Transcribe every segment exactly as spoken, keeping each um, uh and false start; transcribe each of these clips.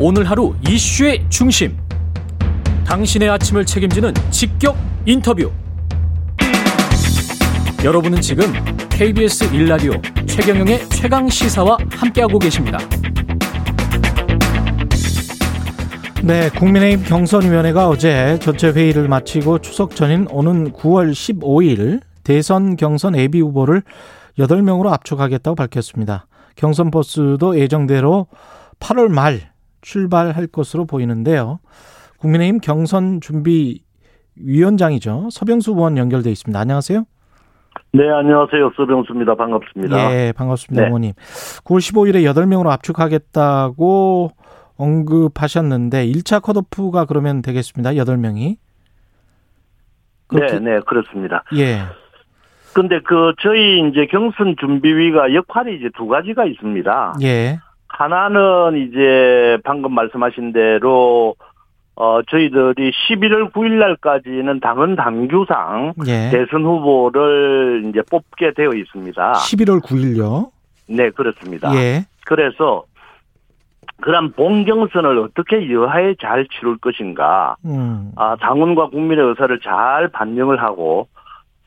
오늘 하루 이슈의 중심, 당신의 아침을 책임지는 직격 인터뷰. 여러분은 지금 케이비에스 일라디오 최경영의 최강시사와 함께하고 계십니다. 네, 국민의힘 경선위원회가 어제 전체 회의를 마치고 추석 전인 오는 구월 십오일 대선 경선 예비 후보를 여덟 명으로 압축하겠다고 밝혔습니다. 경선 버스도 예정대로 팔월 말 출발할 것으로 보이는데요. 국민의힘 경선 준비위원장이죠. 서병수 의원 연결돼 있습니다. 안녕하세요. 네, 안녕하세요. 서병수입니다. 반갑습니다. 네, 반갑습니다. 의원님. 네. 구월 십오일에 여덟 명으로 압축하겠다고 언급하셨는데 일 차 컷오프가 그러면 되겠습니다. 여덟 명이. 그렇게... 네, 네, 그렇습니다. 예. 근데 그 저희 이제 경선 준비위가 역할이 이제 두 가지가 있습니다. 예. 하나는 이제 방금 말씀하신 대로 어 저희들이 십일월 구일 날까지는 당헌 당규상 예. 대선 후보를 이제 뽑게 되어 있습니다. 십일월 구일요? 네, 그렇습니다. 예. 그래서 그런 본경선을 어떻게 여하에 잘 치룰 것인가, 음. 아 당원과 국민의 의사를 잘 반영을 하고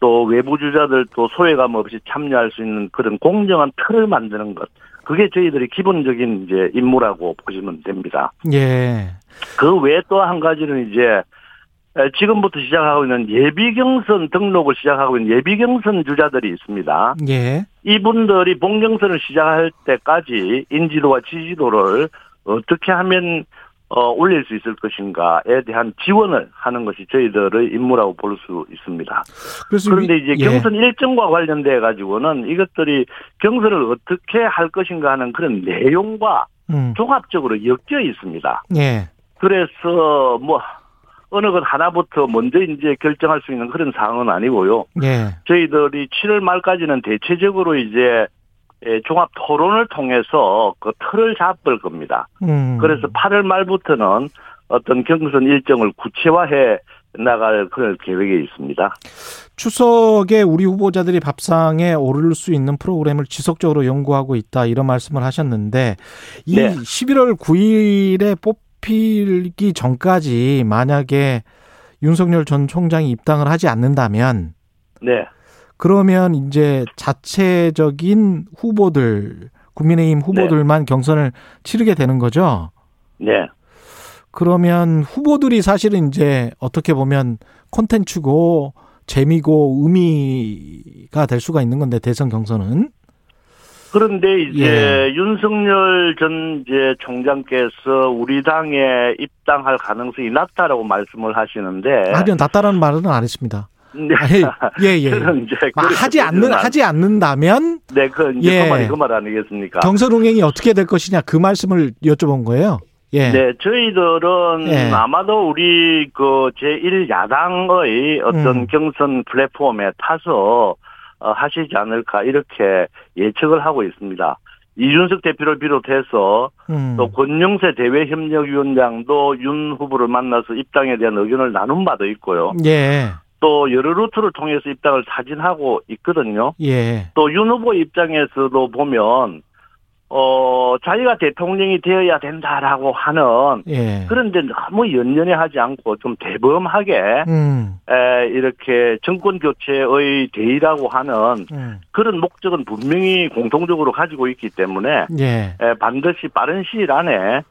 또 외부 주자들도 소외감 없이 참여할 수 있는 그런 공정한 틀을 만드는 것, 그게 저희들이 기본적인 이제 임무라고 보시면 됩니다. 예. 그 외에 또 한 가지는 이제 지금부터 시작하고 있는 예비 경선 등록을 시작하고 있는 예비 경선 주자들이 있습니다. 예. 이분들이 본 경선을 시작할 때까지 인지도와 지지도를 어떻게 하면 어, 올릴 수 있을 것인가에 대한 지원을 하는 것이 저희들의 임무라고 볼 수 있습니다. 그런데 이제 경선 예. 일정과 관련돼 가지고는 이것들이 경선을 어떻게 할 것인가 하는 그런 내용과 음. 종합적으로 엮여 있습니다. 예. 그래서 뭐 어느 것 하나부터 먼저 이제 결정할 수 있는 그런 사항은 아니고요. 예. 저희들이 칠월 말까지는 대체적으로 이제 종합 토론을 통해서 그 틀을 잡을 겁니다. 음. 그래서 팔월 말부터는 어떤 경선 일정을 구체화해 나갈 그런 계획에 있습니다. 추석에 우리 후보자들이 밥상에 오를 수 있는 프로그램을 지속적으로 연구하고 있다, 이런 말씀을 하셨는데 이 네. 십일월 구일에 뽑히기 전까지 만약에 윤석열 전 총장이 입당을 하지 않는다면 네. 그러면 이제 자체적인 후보들, 국민의힘 후보들만 네. 경선을 치르게 되는 거죠? 네. 그러면 후보들이 사실은 이제 어떻게 보면 콘텐츠고 재미고 의미가 될 수가 있는 건데, 대선 경선은. 그런데 이제 예. 윤석열 전 이제 총장께서 우리 당에 입당할 가능성이 낮다라고 말씀을 하시는데. 아니요, 낮다라는 말은 안 했습니다. 네. 예, 예. 이제 하지 않는, 하지 않는다면. 네, 그, 이제 예. 그 말이 그 말 아니겠습니까? 경선 운행이 어떻게 될 것이냐, 그 말씀을 여쭤본 거예요. 예. 네, 저희들은 예. 아마도 우리 그 제일 야당의 어떤 음. 경선 플랫폼에 타서 어, 하시지 않을까, 이렇게 예측을 하고 있습니다. 이준석 대표를 비롯해서 음. 또 권영세 대외협력위원장도 윤 후보를 만나서 입당에 대한 의견을 나눈 바도 있고요. 예. 또 여러 루트를 통해서 입당을 타진하고 있거든요. 예. 또 윤 후보 입장에서도 보면 어 자기가 대통령이 되어야 된다라고 하는 예. 그런데 너무 연연해 하지 않고 좀 대범하게 음. 에, 이렇게 정권 교체의 대의라고 하는 음. 그런 목적은 분명히 공통적으로 가지고 있기 때문에 예. 에, 반드시 빠른 시일 안에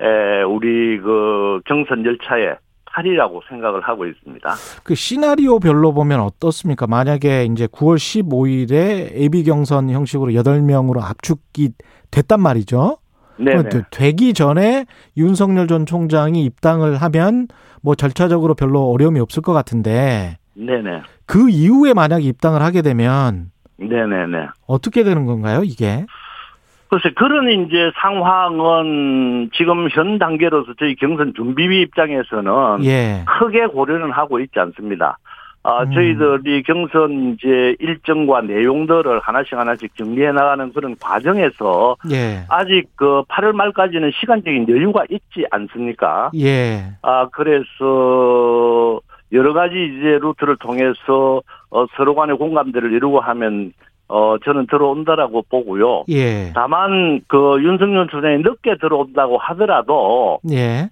에, 우리 그 경선 열차에 하리라고 생각을 하고 있습니다. 그 시나리오별로 보면 어떻습니까? 만약에 이제 구월 십오일에 예비 경선 형식으로 여덟 명으로 압축이 됐단 말이죠. 네. 되기 전에 윤석열 전 총장이 입당을 하면 뭐 절차적으로 별로 어려움이 없을 것 같은데. 네네. 그 이후에 만약에 입당을 하게 되면. 네네네. 어떻게 되는 건가요, 이게? 글쎄, 그런 이제 상황은 지금 현 단계로서 저희 경선 준비위 입장에서는 예. 크게 고려는 하고 있지 않습니다. 아, 음. 저희들이 경선 이제 일정과 내용들을 하나씩 하나씩 정리해 나가는 그런 과정에서 예. 아직 그 팔월 말까지는 시간적인 여유가 있지 않습니까? 예. 아, 그래서 여러 가지 이제 루트를 통해서 서로 간의 공감대를 이루고 하면 어, 저는 들어온다라고 보고요. 예. 다만, 그, 윤석열 주장이 늦게 들어온다고 하더라도. 예.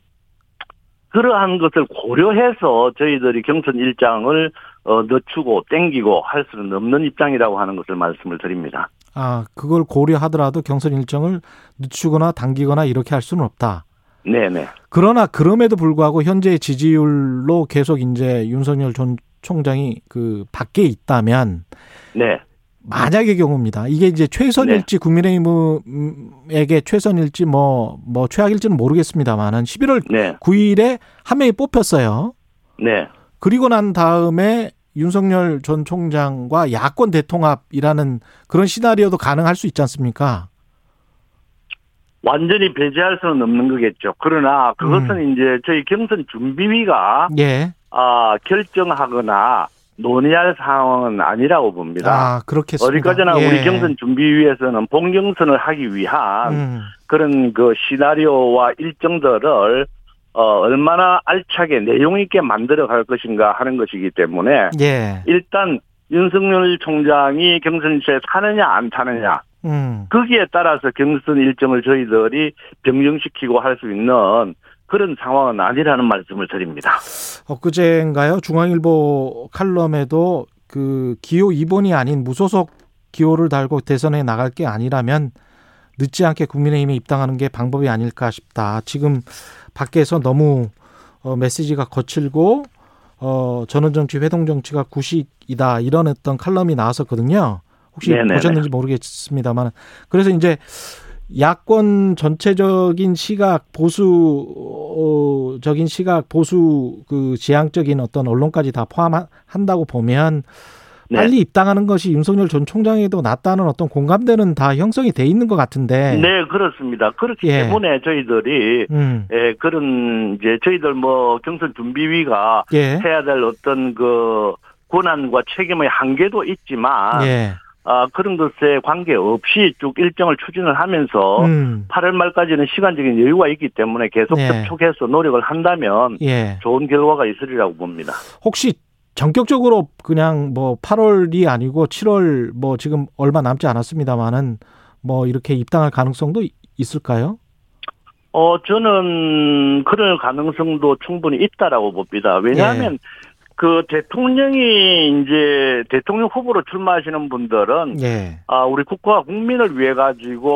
그러한 것을 고려해서 저희들이 경선 일정을, 어, 늦추고 땡기고 할 수는 없는 입장이라고 하는 것을 말씀을 드립니다. 아, 그걸 고려하더라도 경선 일정을 늦추거나 당기거나 이렇게 할 수는 없다. 네네. 그러나 그럼에도 불구하고 현재의 지지율로 계속 이제 윤석열 전 총장이 그 밖에 있다면. 네. 만약의 경우입니다. 이게 이제 최선일지, 네. 국민의힘에게 최선일지, 뭐, 뭐, 최악일지는 모르겠습니다만은 십일월 네. 구일에 한 명이 뽑혔어요. 네. 그리고 난 다음에 윤석열 전 총장과 야권 대통합이라는 그런 시나리오도 가능할 수 있지 않습니까? 완전히 배제할 수는 없는 거겠죠. 그러나 그것은 음. 이제 저희 경선 준비위가. 예. 아, 결정하거나 논의할 상황은 아니라고 봅니다. 아, 그렇겠습니다. 어디까지나 예. 우리 경선 준비위에서는 본경선을 하기 위한 음. 그런 그 시나리오와 일정들을 어, 얼마나 알차게 내용 있게 만들어갈 것인가 하는 것이기 때문에 예. 일단 윤석열 총장이 경선실에 타느냐 안 타느냐 음. 거기에 따라서 경선 일정을 저희들이 변경시키고 할 수 있는 그런 상황은 아니라는 말씀을 드립니다. 엊그제인가요? 중앙일보 칼럼에도 그 기호 이 번이 아닌 무소속 기호를 달고 대선에 나갈 게 아니라면 늦지 않게 국민의힘에 입당하는 게 방법이 아닐까 싶다. 지금 밖에서 너무 어, 메시지가 거칠고 어, 전원정치, 회동정치가 구식이다 이런 어떤 칼럼이 나왔었거든요. 혹시 네네네. 보셨는지 모르겠습니다만 그래서 이제 야권 전체적인 시각, 보수적인 시각, 보수 그 지향적인 어떤 언론까지 다 포함한다고 보면 네. 빨리 입당하는 것이 윤석열 전 총장에도 낫다는 어떤 공감대는 다 형성이 돼 있는 것 같은데. 네, 그렇습니다. 그렇기 예. 때문에 저희들이 음. 예, 그런 이제 저희들 뭐 경선 준비위가 예. 해야 될 어떤 그 권한과 책임의 한계도 있지만. 예. 아, 그런 것에 관계없이 쭉 일정을 추진을 하면서 음. 팔월 말까지는 시간적인 여유가 있기 때문에 계속 접촉해서 예. 노력을 한다면 예. 좋은 결과가 있으리라고 봅니다. 혹시 전격적으로 그냥 뭐 팔월이 아니고 칠월 뭐 지금 얼마 남지 않았습니다만은 뭐 이렇게 입당할 가능성도 있을까요? 어, 저는 그럴 가능성도 충분히 있다라고 봅니다. 왜냐하면 예. 그 대통령이 이제 대통령 후보로 출마하시는 분들은 예. 아, 우리 국가와 국민을 위해 가지고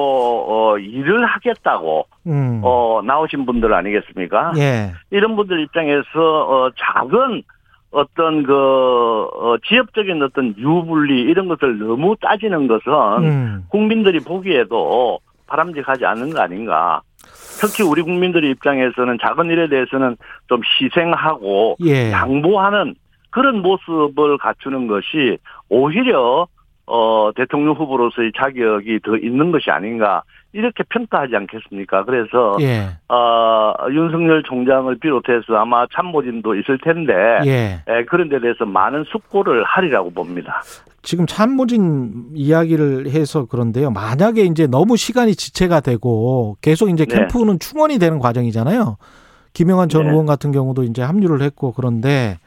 어, 일을 하겠다고 음. 어, 나오신 분들 아니겠습니까? 예. 이런 분들 입장에서 어, 작은 어떤 그 어, 지역적인 어떤 유불리 이런 것을 너무 따지는 것은 음. 국민들이 보기에도 바람직하지 않은 거 아닌가? 특히 우리 국민들의 입장에서는 작은 일에 대해서는 좀 희생하고 예. 양보하는 그런 모습을 갖추는 것이 오히려 어, 대통령 후보로서의 자격이 더 있는 것이 아닌가 이렇게 평가하지 않겠습니까? 그래서 예. 어, 윤석열 총장을 비롯해서 아마 참모진도 있을 텐데 예. 예, 그런 데 대해서 많은 숙고를 하리라고 봅니다. 지금 참모진 이야기를 해서 그런데요. 만약에 이제 너무 시간이 지체가 되고 계속 이제 캠프는 네. 충원이 되는 과정이잖아요. 김영환 전 네. 의원 같은 경우도 이제 합류를 했고 그런데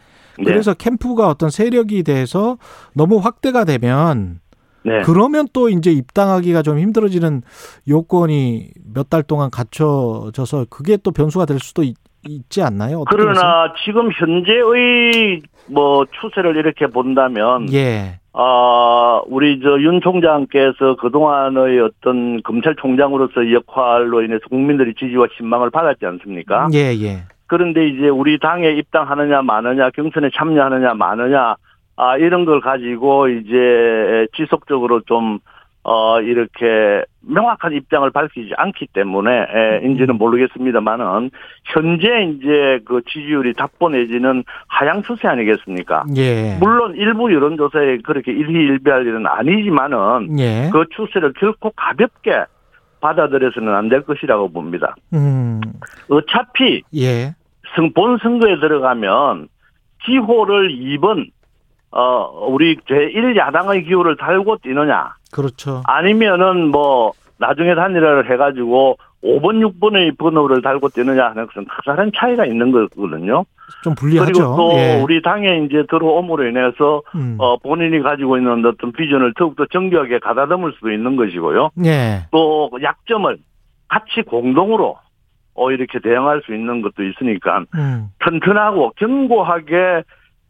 그래서 네. 캠프가 어떤 세력이 돼서 너무 확대가 되면 네. 그러면 또 이제 입당하기가 좀 힘들어지는 요건이 몇 달 동안 갖춰져서 그게 또 변수가 될 수도 있, 있지 않나요? 그러나 지금 현재의 뭐 추세를 이렇게 본다면 예. 아, 우리 저 윤 총장께서 그동안의 어떤 검찰총장으로서의 역할로 인해서 국민들의 지지와 신망을 받았지 않습니까? 예, 예. 그런데 이제 우리 당에 입당하느냐 마느냐, 경선에 참여하느냐 마느냐, 아, 이런 걸 가지고 이제 지속적으로 좀, 어, 이렇게 명확한 입장을 밝히지 않기 때문에, 에, 인지는 모르겠습니다만은, 현재 이제 그 지지율이 답보내지는 하향 추세 아니겠습니까? 예. 물론 일부 여론조사에 그렇게 일희일비할 일은 아니지만은, 예. 그 추세를 결코 가볍게 받아들여서는 안 될 것이라고 봅니다. 음. 어차피, 예. 선, 본 선거에 들어가면, 기호를 이 번, 어, 우리 제일 야당의 기호를 달고 뛰느냐. 그렇죠. 아니면은 뭐, 나중에 단일화를 해가지고 오 번, 육 번의 번호를 달고 뛰느냐 하는 것은 다른 차이가 있는 거거든요. 좀 불리하죠. 그리고 또 예. 우리 당에 이제 들어옴으로 인해서 음. 어, 본인이 가지고 있는 어떤 비전을 더욱더 정교하게 가다듬을 수도 있는 것이고요. 예. 또 약점을 같이 공동으로 어, 이렇게 대응할 수 있는 것도 있으니까 음. 튼튼하고 견고하게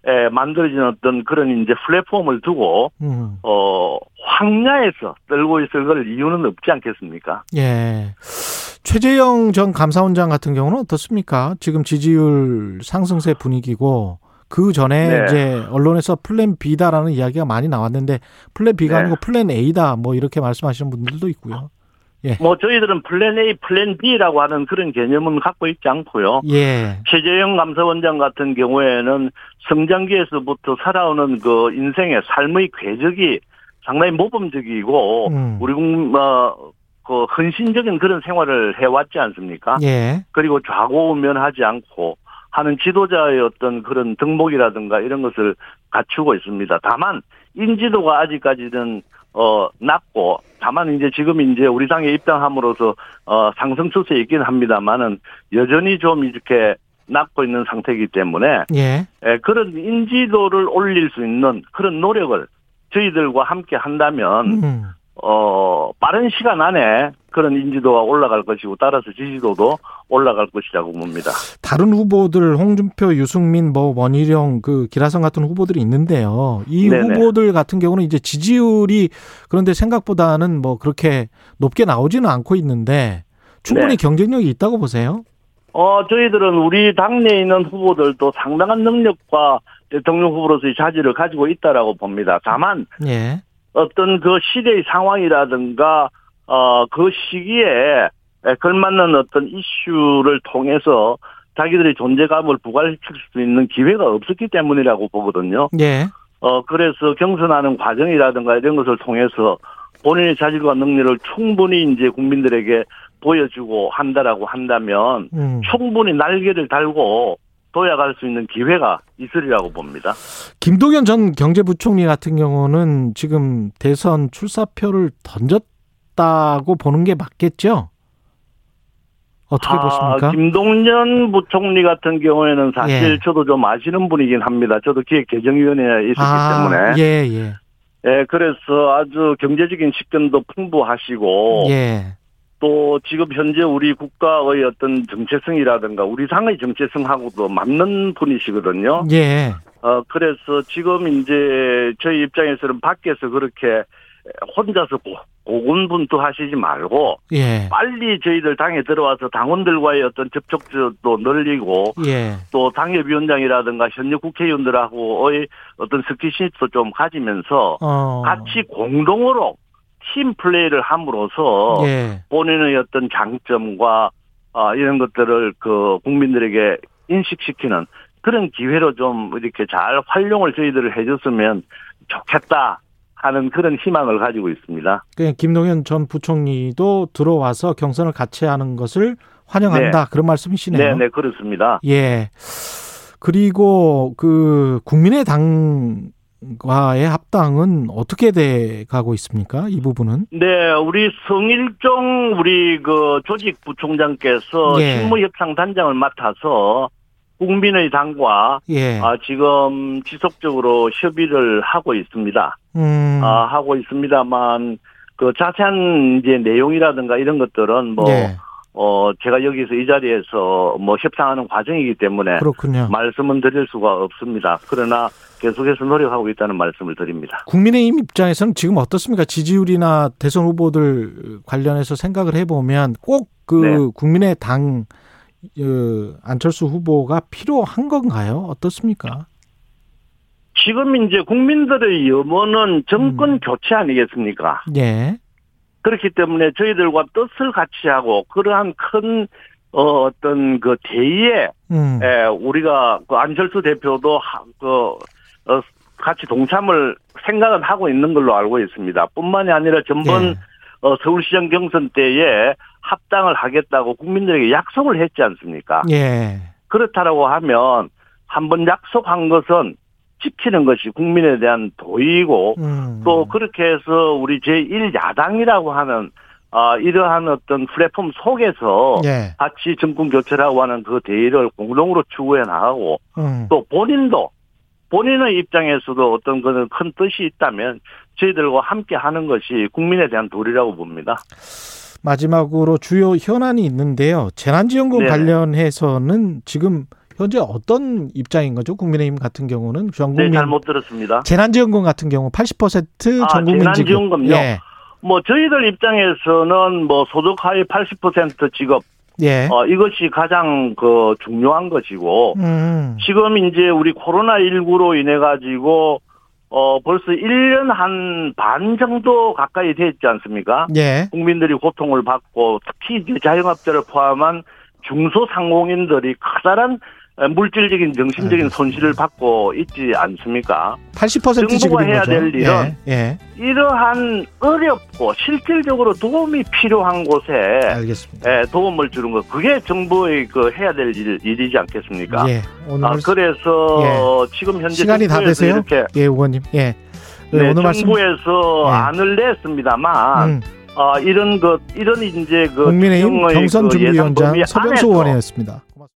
에, 만들어진 어떤 그런 이제 플랫폼을 두고 음. 어, 황야에서 떨고 있을 걸 이유는 없지 않겠습니까? 예. 최재형 전 감사원장 같은 경우는 어떻습니까? 지금 지지율 상승세 분위기고 그 전에 네. 이제 언론에서 플랜 B다라는 이야기가 많이 나왔는데 플랜 B가 네. 아니고 플랜 A다 뭐 이렇게 말씀하시는 분들도 있고요. 예. 뭐 저희들은 플랜 A, 플랜 B라고 하는 그런 개념은 갖고 있지 않고요. 예. 최재형 감사원장 같은 경우에는 성장기에서부터 살아오는 그 인생의 삶의 궤적이 상당히 모범적이고 음. 우리 어, 그 헌신적인 그런 생활을 해왔지 않습니까? 예. 그리고 좌고우면하지 않고 하는 지도자의 어떤 그런 덕목이라든가 이런 것을 갖추고 있습니다. 다만 인지도가 아직까지는 어, 낮고, 다만 이제 지금 이제 우리 당에 입당함으로써, 어, 상승 추세에 있긴 합니다만은 여전히 좀 이렇게 낮고 있는 상태이기 때문에, 예. 예, 그런 인지도를 올릴 수 있는 그런 노력을 저희들과 함께 한다면, 음. 어, 빠른 시간 안에 그런 인지도가 올라갈 것이고, 따라서 지지도도 올라갈 것이라고 봅니다. 다른 후보들, 홍준표, 유승민, 뭐, 원희룡, 그, 기라성 같은 후보들이 있는데요. 이 네네. 후보들 같은 경우는 이제 지지율이 그런데 생각보다는 뭐 그렇게 높게 나오지는 않고 있는데, 충분히 네. 경쟁력이 있다고 보세요? 어, 저희들은 우리 당내에 있는 후보들도 상당한 능력과 대통령 후보로서의 자질을 가지고 있다라고 봅니다. 다만, 예. 어떤 그 시대의 상황이라든가 어, 그 시기에 걸맞는 어떤 이슈를 통해서 자기들의 존재감을 부각시킬 수 있는 기회가 없었기 때문이라고 보거든요. 예. 어, 그래서 경선하는 과정이라든가 이런 것을 통해서 본인의 자질과 능력을 충분히 이제 국민들에게 보여주고 한다라고 한다면 음. 충분히 날개를 달고 도약할 수 있는 기회가 있으리라고 봅니다. 김동연 전 경제부총리 같은 경우는 지금 대선 출사표를 던졌다고 보는 게 맞겠죠? 어떻게 아, 보십니까? 김동연 부총리 같은 경우에는 사실 예. 저도 좀 아시는 분이긴 합니다. 저도 기획재정위원회에 있었기 아, 때문에. 예, 예. 예, 그래서 아주 경제적인 식견도 풍부하시고. 예. 또 지금 현재 우리 국가의 어떤 정체성이라든가 우리 당의 정체성하고도 맞는 분이시거든요. 예. 어 그래서 지금 이제 저희 입장에서는 밖에서 그렇게 혼자서 고군분투하시지 말고 예. 빨리 저희들 당에 들어와서 당원들과의 어떤 접촉도 늘리고 예. 또 당협위원장이라든가 현역 국회의원들하고의 어떤 스킨십도 좀 가지면서 어. 같이 공동으로. 팀 플레이를 함으로써 예. 본인의 어떤 장점과 어, 이런 것들을 그 국민들에게 인식시키는 그런 기회로 좀 이렇게 잘 활용을 저희들을 해줬으면 좋겠다 하는 그런 희망을 가지고 있습니다. 그러니까 김동연 전 부총리도 들어와서 경선을 같이 하는 것을 환영한다. 네. 그런 말씀이시네요. 네, 네, 그렇습니다. 예. 그리고 그 국민의당 과의 합당은 어떻게 돼 가고 있습니까? 이 부분은? 네, 우리 성일종 우리 그 조직 부총장께서 예. 실무협상 단장을 맡아서 국민의당과 예. 아, 지금 지속적으로 협의를 하고 있습니다. 음. 아, 하고 있습니다만 그 자세한 이제 내용이라든가 이런 것들은 뭐. 예. 어, 제가 여기서 이 자리에서 뭐 협상하는 과정이기 때문에. 그렇군요. 말씀은 드릴 수가 없습니다. 그러나 계속해서 노력하고 있다는 말씀을 드립니다. 국민의힘 입장에서는 지금 어떻습니까? 지지율이나 대선 후보들 관련해서 생각을 해보면 꼭 그 네. 국민의당, 그 안철수 후보가 필요한 건가요? 어떻습니까? 지금 이제 국민들의 염원은 정권 음. 교체 아니겠습니까? 네. 그렇기 때문에 저희들과 뜻을 같이 하고 그러한 큰 어, 어떤 그 대의에 음. 에, 우리가 그 안철수 대표도 하, 그, 어, 같이 동참을 생각은 하고 있는 걸로 알고 있습니다. 뿐만이 아니라 전번 예. 어, 서울시장 경선 때에 합당을 하겠다고 국민들에게 약속을 했지 않습니까? 예. 그렇다라고 하면 한번 약속한 것은 지키는 것이 국민에 대한 도의이고 음. 또 그렇게 해서 우리 제일 야당이라고 하는 아, 이러한 어떤 플랫폼 속에서 예. 같이 정권 교체라고 하는 그 대의를 공동으로 추구해 나가고 음. 또 본인도 본인의 입장에서도 어떤 그런 큰 뜻이 있다면 저희들과 함께 하는 것이 국민에 대한 도리라고 봅니다. 마지막으로 주요 현안이 있는데요. 재난지원금 네네. 관련해서는 지금 현재 어떤 입장인 거죠? 국민의힘 같은 경우는 전 국민 네, 잘못 들었습니다. 재난지원금 같은 경우 팔십 퍼센트 전 국민 아, 재난지원금요. 예. 뭐 저희들 입장에서는 뭐 소득 하위 팔십 퍼센트 지급 예. 어, 이것이 가장 그 중요한 것이고 음. 지금 이제 우리 코로나십구로 인해 가지고 어 벌써 일 년 한 반 정도 가까이 됐지 않습니까? 예. 국민들이 고통을 받고 특히 이제 자영업자를 포함한 중소상공인들이 커다란 물질적인 정신적인 네. 손실을 받고 있지 않습니까? 팔십 퍼센트 정부가 해야 거죠. 될 일은 예. 예. 이러한 어렵고 실질적으로 도움이 필요한 곳에 알겠습니다. 예, 도움을 주는 것 그게 정부의 그 해야 될 일, 일이지 않겠습니까? 예. 오늘 아, 그래서 예. 지금 현재 시간이 다 되세요? 이렇게 예, 의원님. 예. 네, 네, 오늘 정부에서 말씀... 안을 냈습니다만 음. 어, 이런 것 이런 이제 그 국민의힘 경선 준비위원장 서병수 의원이었습니다.